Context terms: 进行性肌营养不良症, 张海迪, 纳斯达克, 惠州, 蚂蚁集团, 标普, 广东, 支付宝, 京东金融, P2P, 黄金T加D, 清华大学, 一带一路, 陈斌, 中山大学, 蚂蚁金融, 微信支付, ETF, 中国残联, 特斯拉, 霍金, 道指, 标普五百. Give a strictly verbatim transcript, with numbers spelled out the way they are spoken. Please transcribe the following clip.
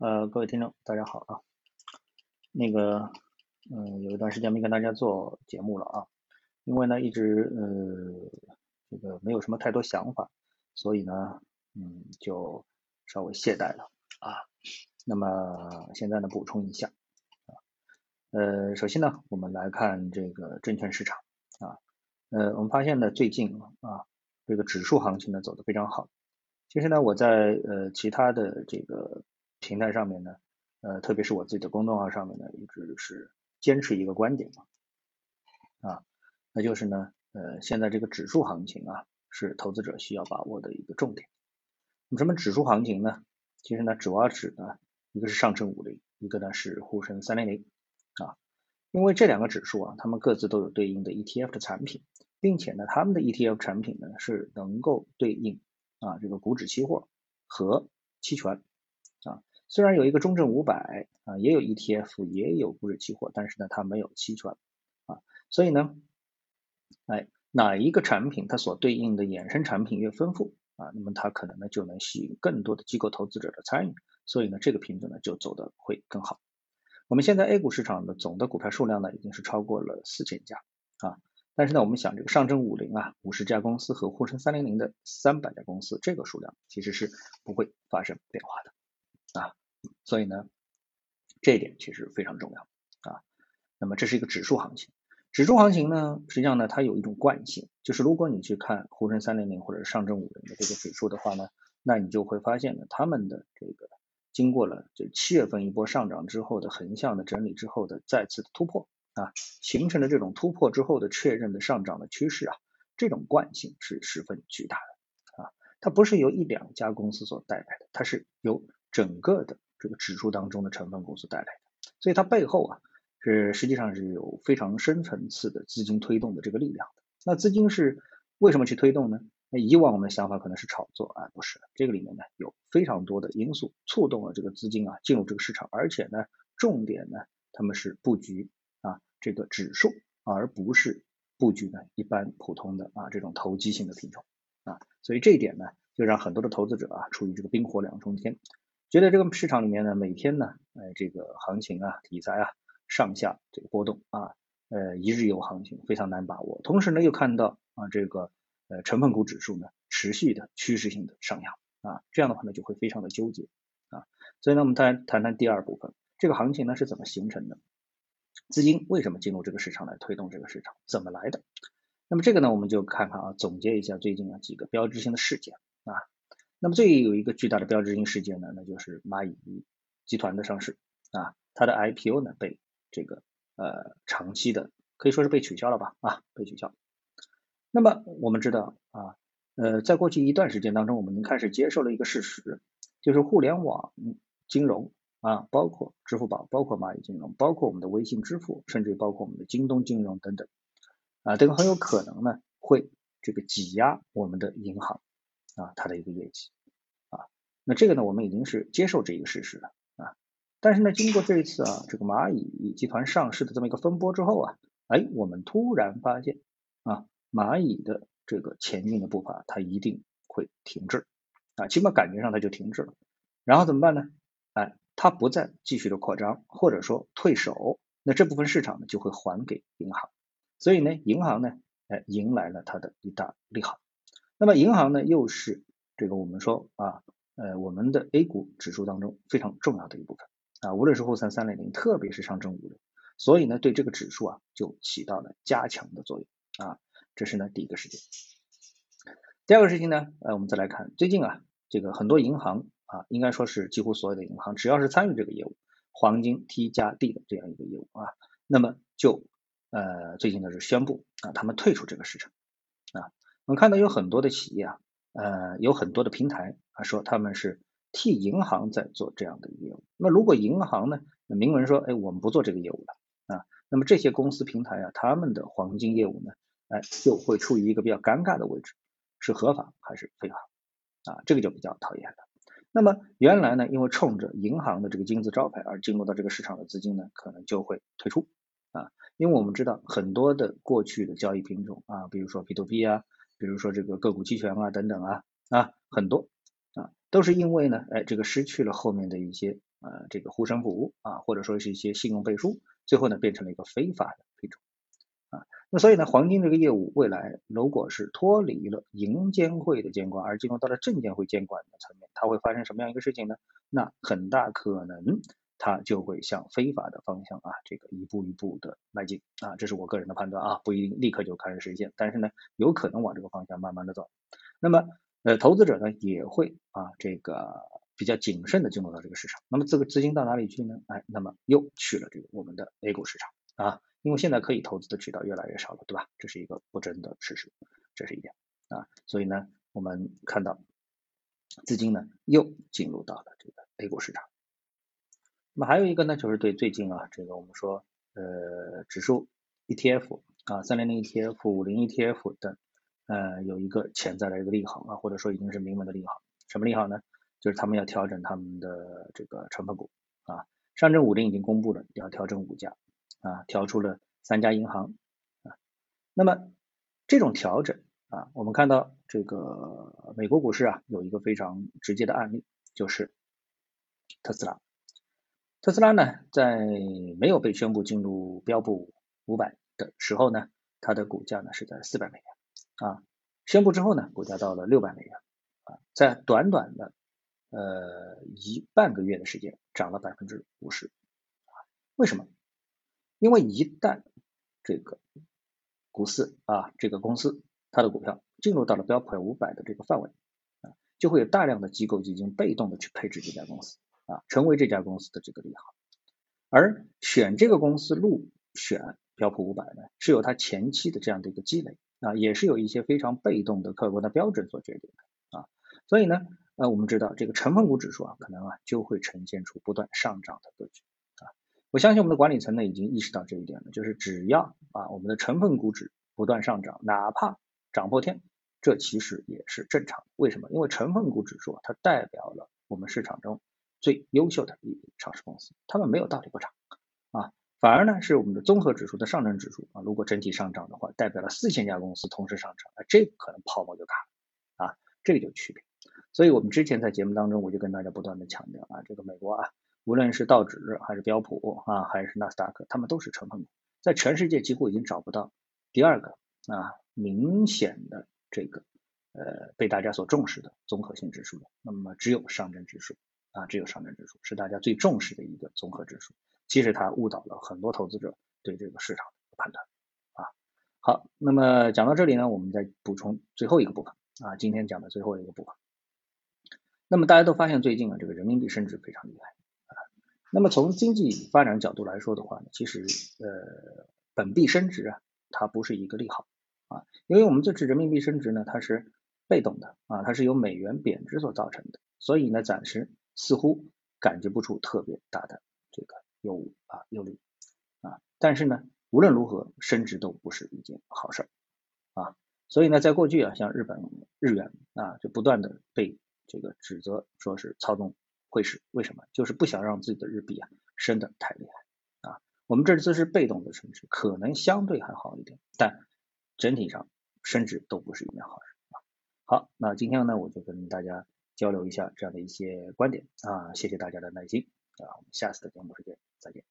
呃，各位听众，大家好啊。那个，嗯，有一段时间没跟大家做节目了啊，因为呢一直呃这个没有什么太多想法，所以呢，嗯，就稍微懈怠了啊。那么现在呢补充一下啊，呃，首先呢我们来看这个证券市场啊，呃，我们发现呢最近啊这个指数行情呢走得非常好。其实呢我在呃其他的这个平台上面呢，呃，特别是我自己的公众号上面呢，一直是坚持一个观点嘛，啊，那就是呢，呃，现在这个指数行情啊，是投资者需要把握的一个重点。那么什么指数行情呢？其实呢，主要指呢，一个是上证五零，一个呢是沪深三零零，啊，因为这两个指数啊，它们各自都有对应的 E T F 的产品，并且呢，他们的 E T F 产品呢是能够对应啊这个股指期货和期权。虽然有一个中证五百啊，也有 E T F， 也有股指期货，但是呢，它没有期权啊，所以呢，哎，哪一个产品它所对应的衍生产品越丰富啊，那么它可能呢就能吸引更多的机构投资者的参与，所以呢，这个品种呢就走得会更好。我们现在 A 股市场的总的股票数量呢已经是超过了四千家啊，但是呢，我们想这个上证五零啊五十家公司和沪深三零零的三百家公司，这个数量其实是不会发生变化的。啊，所以呢，这一点其实非常重要啊。那么这是一个指数行情，指数行情呢，实际上呢，它有一种惯性，就是如果你去看沪深三零零或者上证五零的这个指数的话呢，那你就会发现呢，他们的这个经过了这七月份一波上涨之后的横向的整理之后的再次的突破啊，形成了这种突破之后的确认的上涨的趋势啊，这种惯性是十分巨大的啊，它不是由一两家公司所带来的，它是由整个的这个指数当中的成分股所带来的，所以它背后啊是实际上是有非常深层次的资金推动的这个力量的。那资金是为什么去推动呢？那以往我们的想法可能是炒作啊，不是，这个里面呢有非常多的因素触动了这个资金啊进入这个市场，而且呢重点呢他们是布局啊这个指数，而不是布局呢一般普通的啊这种投机性的品种啊，所以这一点呢就让很多的投资者啊处于这个冰火两重天。觉得这个市场里面呢，每天呢，呃，这个行情啊、题材啊、上下这个波动啊，呃，一日游行情非常难把握。同时呢，又看到啊，这个呃成分股指数呢持续的趋势性的上扬啊，这样的话呢就会非常的纠结啊。所以呢，我们再谈谈第二部分，这个行情呢是怎么形成的？资金为什么进入这个市场来推动这个市场？怎么来的？那么这个呢，我们就看看啊，总结一下最近啊几个标志性的事件啊。那么最有一个巨大的标志性事件呢，那就是蚂蚁集团的上市啊，它的 I P O 呢被这个呃长期的可以说是被取消了吧啊，被取消。那么我们知道啊，呃，在过去一段时间当中，我们已经开始接受了一个事实，就是互联网金融啊，包括支付宝，包括蚂蚁金融，包括我们的微信支付，甚至包括我们的京东金融等等啊，这个很有可能呢会这个挤压我们的银行。啊，它的一个业绩啊，那这个呢，我们已经是接受这一个事实了啊。但是呢，经过这一次啊，这个蚂蚁集团上市的这么一个风波之后啊，哎，我们突然发现啊，蚂蚁的这个前进的步伐，它一定会停滞啊，起码感觉上它就停滞了。然后怎么办呢？哎，它不再继续的扩张，或者说退守，那这部分市场呢就会还给银行，所以呢，银行呢，哎，迎来了它的一大利好。那么银行呢，又是这个我们说啊，呃，我们的 A 股指数当中非常重要的一部分啊，无论是沪深三零零，特别是上证五零，所以呢，对这个指数啊就起到了加强的作用啊，这是呢第一个事情。第二个事情呢，呃，我们再来看最近啊，这个很多银行啊，应该说是几乎所有的银行，只要是参与这个业务，黄金 T 加 D 的这样一个业务啊，那么就呃最近呢是宣布啊，他们退出这个市场啊。我们看到有很多的企业啊，呃，有很多的平台啊，说他们是替银行在做这样的业务。那如果银行呢，明文说，哎，我们不做这个业务了啊，那么这些公司平台啊，他们的黄金业务呢，哎，就会处于一个比较尴尬的位置，是合法还是非法啊？这个就比较讨厌了。那么原来呢，因为冲着银行的这个金字招牌而进入到这个市场的资金呢，可能就会退出啊，因为我们知道很多的过去的交易品种啊，比如说 P two P 啊。比如说这个个股期权啊等等啊啊很多啊都是因为呢哎这个失去了后面的一些呃这个护身符务啊，或者说是一些信用背书，最后呢变成了一个非法的配种啊。那所以呢，黄金这个业务未来如果是脱离了银监会的监管，而进入到了证监会监管的层面，它会发生什么样一个事情呢？那很大可能它就会向非法的方向啊，这个一步一步的迈进啊，这是我个人的判断啊，不一定立刻就开始实现，但是呢，有可能往这个方向慢慢的走。那么呃，投资者呢也会啊这个比较谨慎的进入到这个市场。那么这个资金到哪里去呢？哎，那么又去了这个我们的 A 股市场啊，因为现在可以投资的渠道越来越少了，对吧？这是一个不争的事实，这是一点啊。所以呢，我们看到资金呢又进入到了这个 A 股市场。那么还有一个呢，就是对最近啊，这个我们说呃指数 E T F 啊，三零零 E T F、五零 E T F 等，呃有一个潜在的一个利好啊，或者说已经是明文的利好。什么利好呢？就是他们要调整他们的这个成分股啊，上证五零已经公布了要调整五家啊，调出了三家银行啊。那么这种调整啊，我们看到这个美国股市啊有一个非常直接的案例，就是特斯拉。特斯拉呢，在没有被宣布进入标普五百的时候呢，它的股价呢是在四百美元啊，宣布之后呢，股价到了六百美元啊，在短短的呃一半个月的时间涨了 百分之五十 啊。为什么？因为一旦这个股市啊，这个公司它的股票进入到了标普五百的这个范围啊，就会有大量的机构基金被动的去配置这家公司啊，成为这家公司的这个利好。而选这个公司入选标普五百呢，是由它前期的这样的一个积累啊，也是有一些非常被动的客观的标准所决定的啊。所以呢，呃，我们知道这个成分股指数啊，可能啊就会呈现出不断上涨的格局啊。我相信我们的管理层呢已经意识到这一点了，就是只要啊我们的成分股指不断上涨，哪怕涨破天，这其实也是正常。为什么？因为成分股指数啊，它代表了我们市场中最优秀的上市公司，他们没有道理不涨啊，反而呢是我们的综合指数的上证指数啊，如果整体上涨的话，代表了四千家公司同时上涨，那这个可能泡沫就卡了啊，这个就区别。所以我们之前在节目当中我就跟大家不断的强调啊，这个美国啊，无论是道指还是标普啊，还是纳斯达克，他们都是成分股，在全世界几乎已经找不到第二个啊明显的这个呃被大家所重视的综合性指数了，那么只有上证指数。啊，只有上证指数是大家最重视的一个综合指数，其实它误导了很多投资者对这个市场的判断啊。好，那么讲到这里呢，我们再补充最后一个部分啊，今天讲的最后一个部分。那么大家都发现最近啊，这个人民币升值非常厉害啊。那么从经济发展角度来说的话呢，其实呃，本币升值啊，它不是一个利好啊，因为我们这次人民币升值呢，它是被动的啊，它是由美元贬值所造成的，所以呢，暂时。似乎感觉不出特别大的这个忧虑啊忧虑啊，但是呢，无论如何升值都不是一件好事啊，所以呢，在过去啊，像日本日元啊，就不断的被这个指责说是操纵汇市，为什么？就是不想让自己的日币啊升得太厉害啊。我们这次是被动的升值，可能相对还好一点，但整体上升值都不是一件好事啊。好，那今天呢，我就跟大家。交流一下这样的一些观点啊，谢谢大家的耐心啊，我们下次的节目时间再见。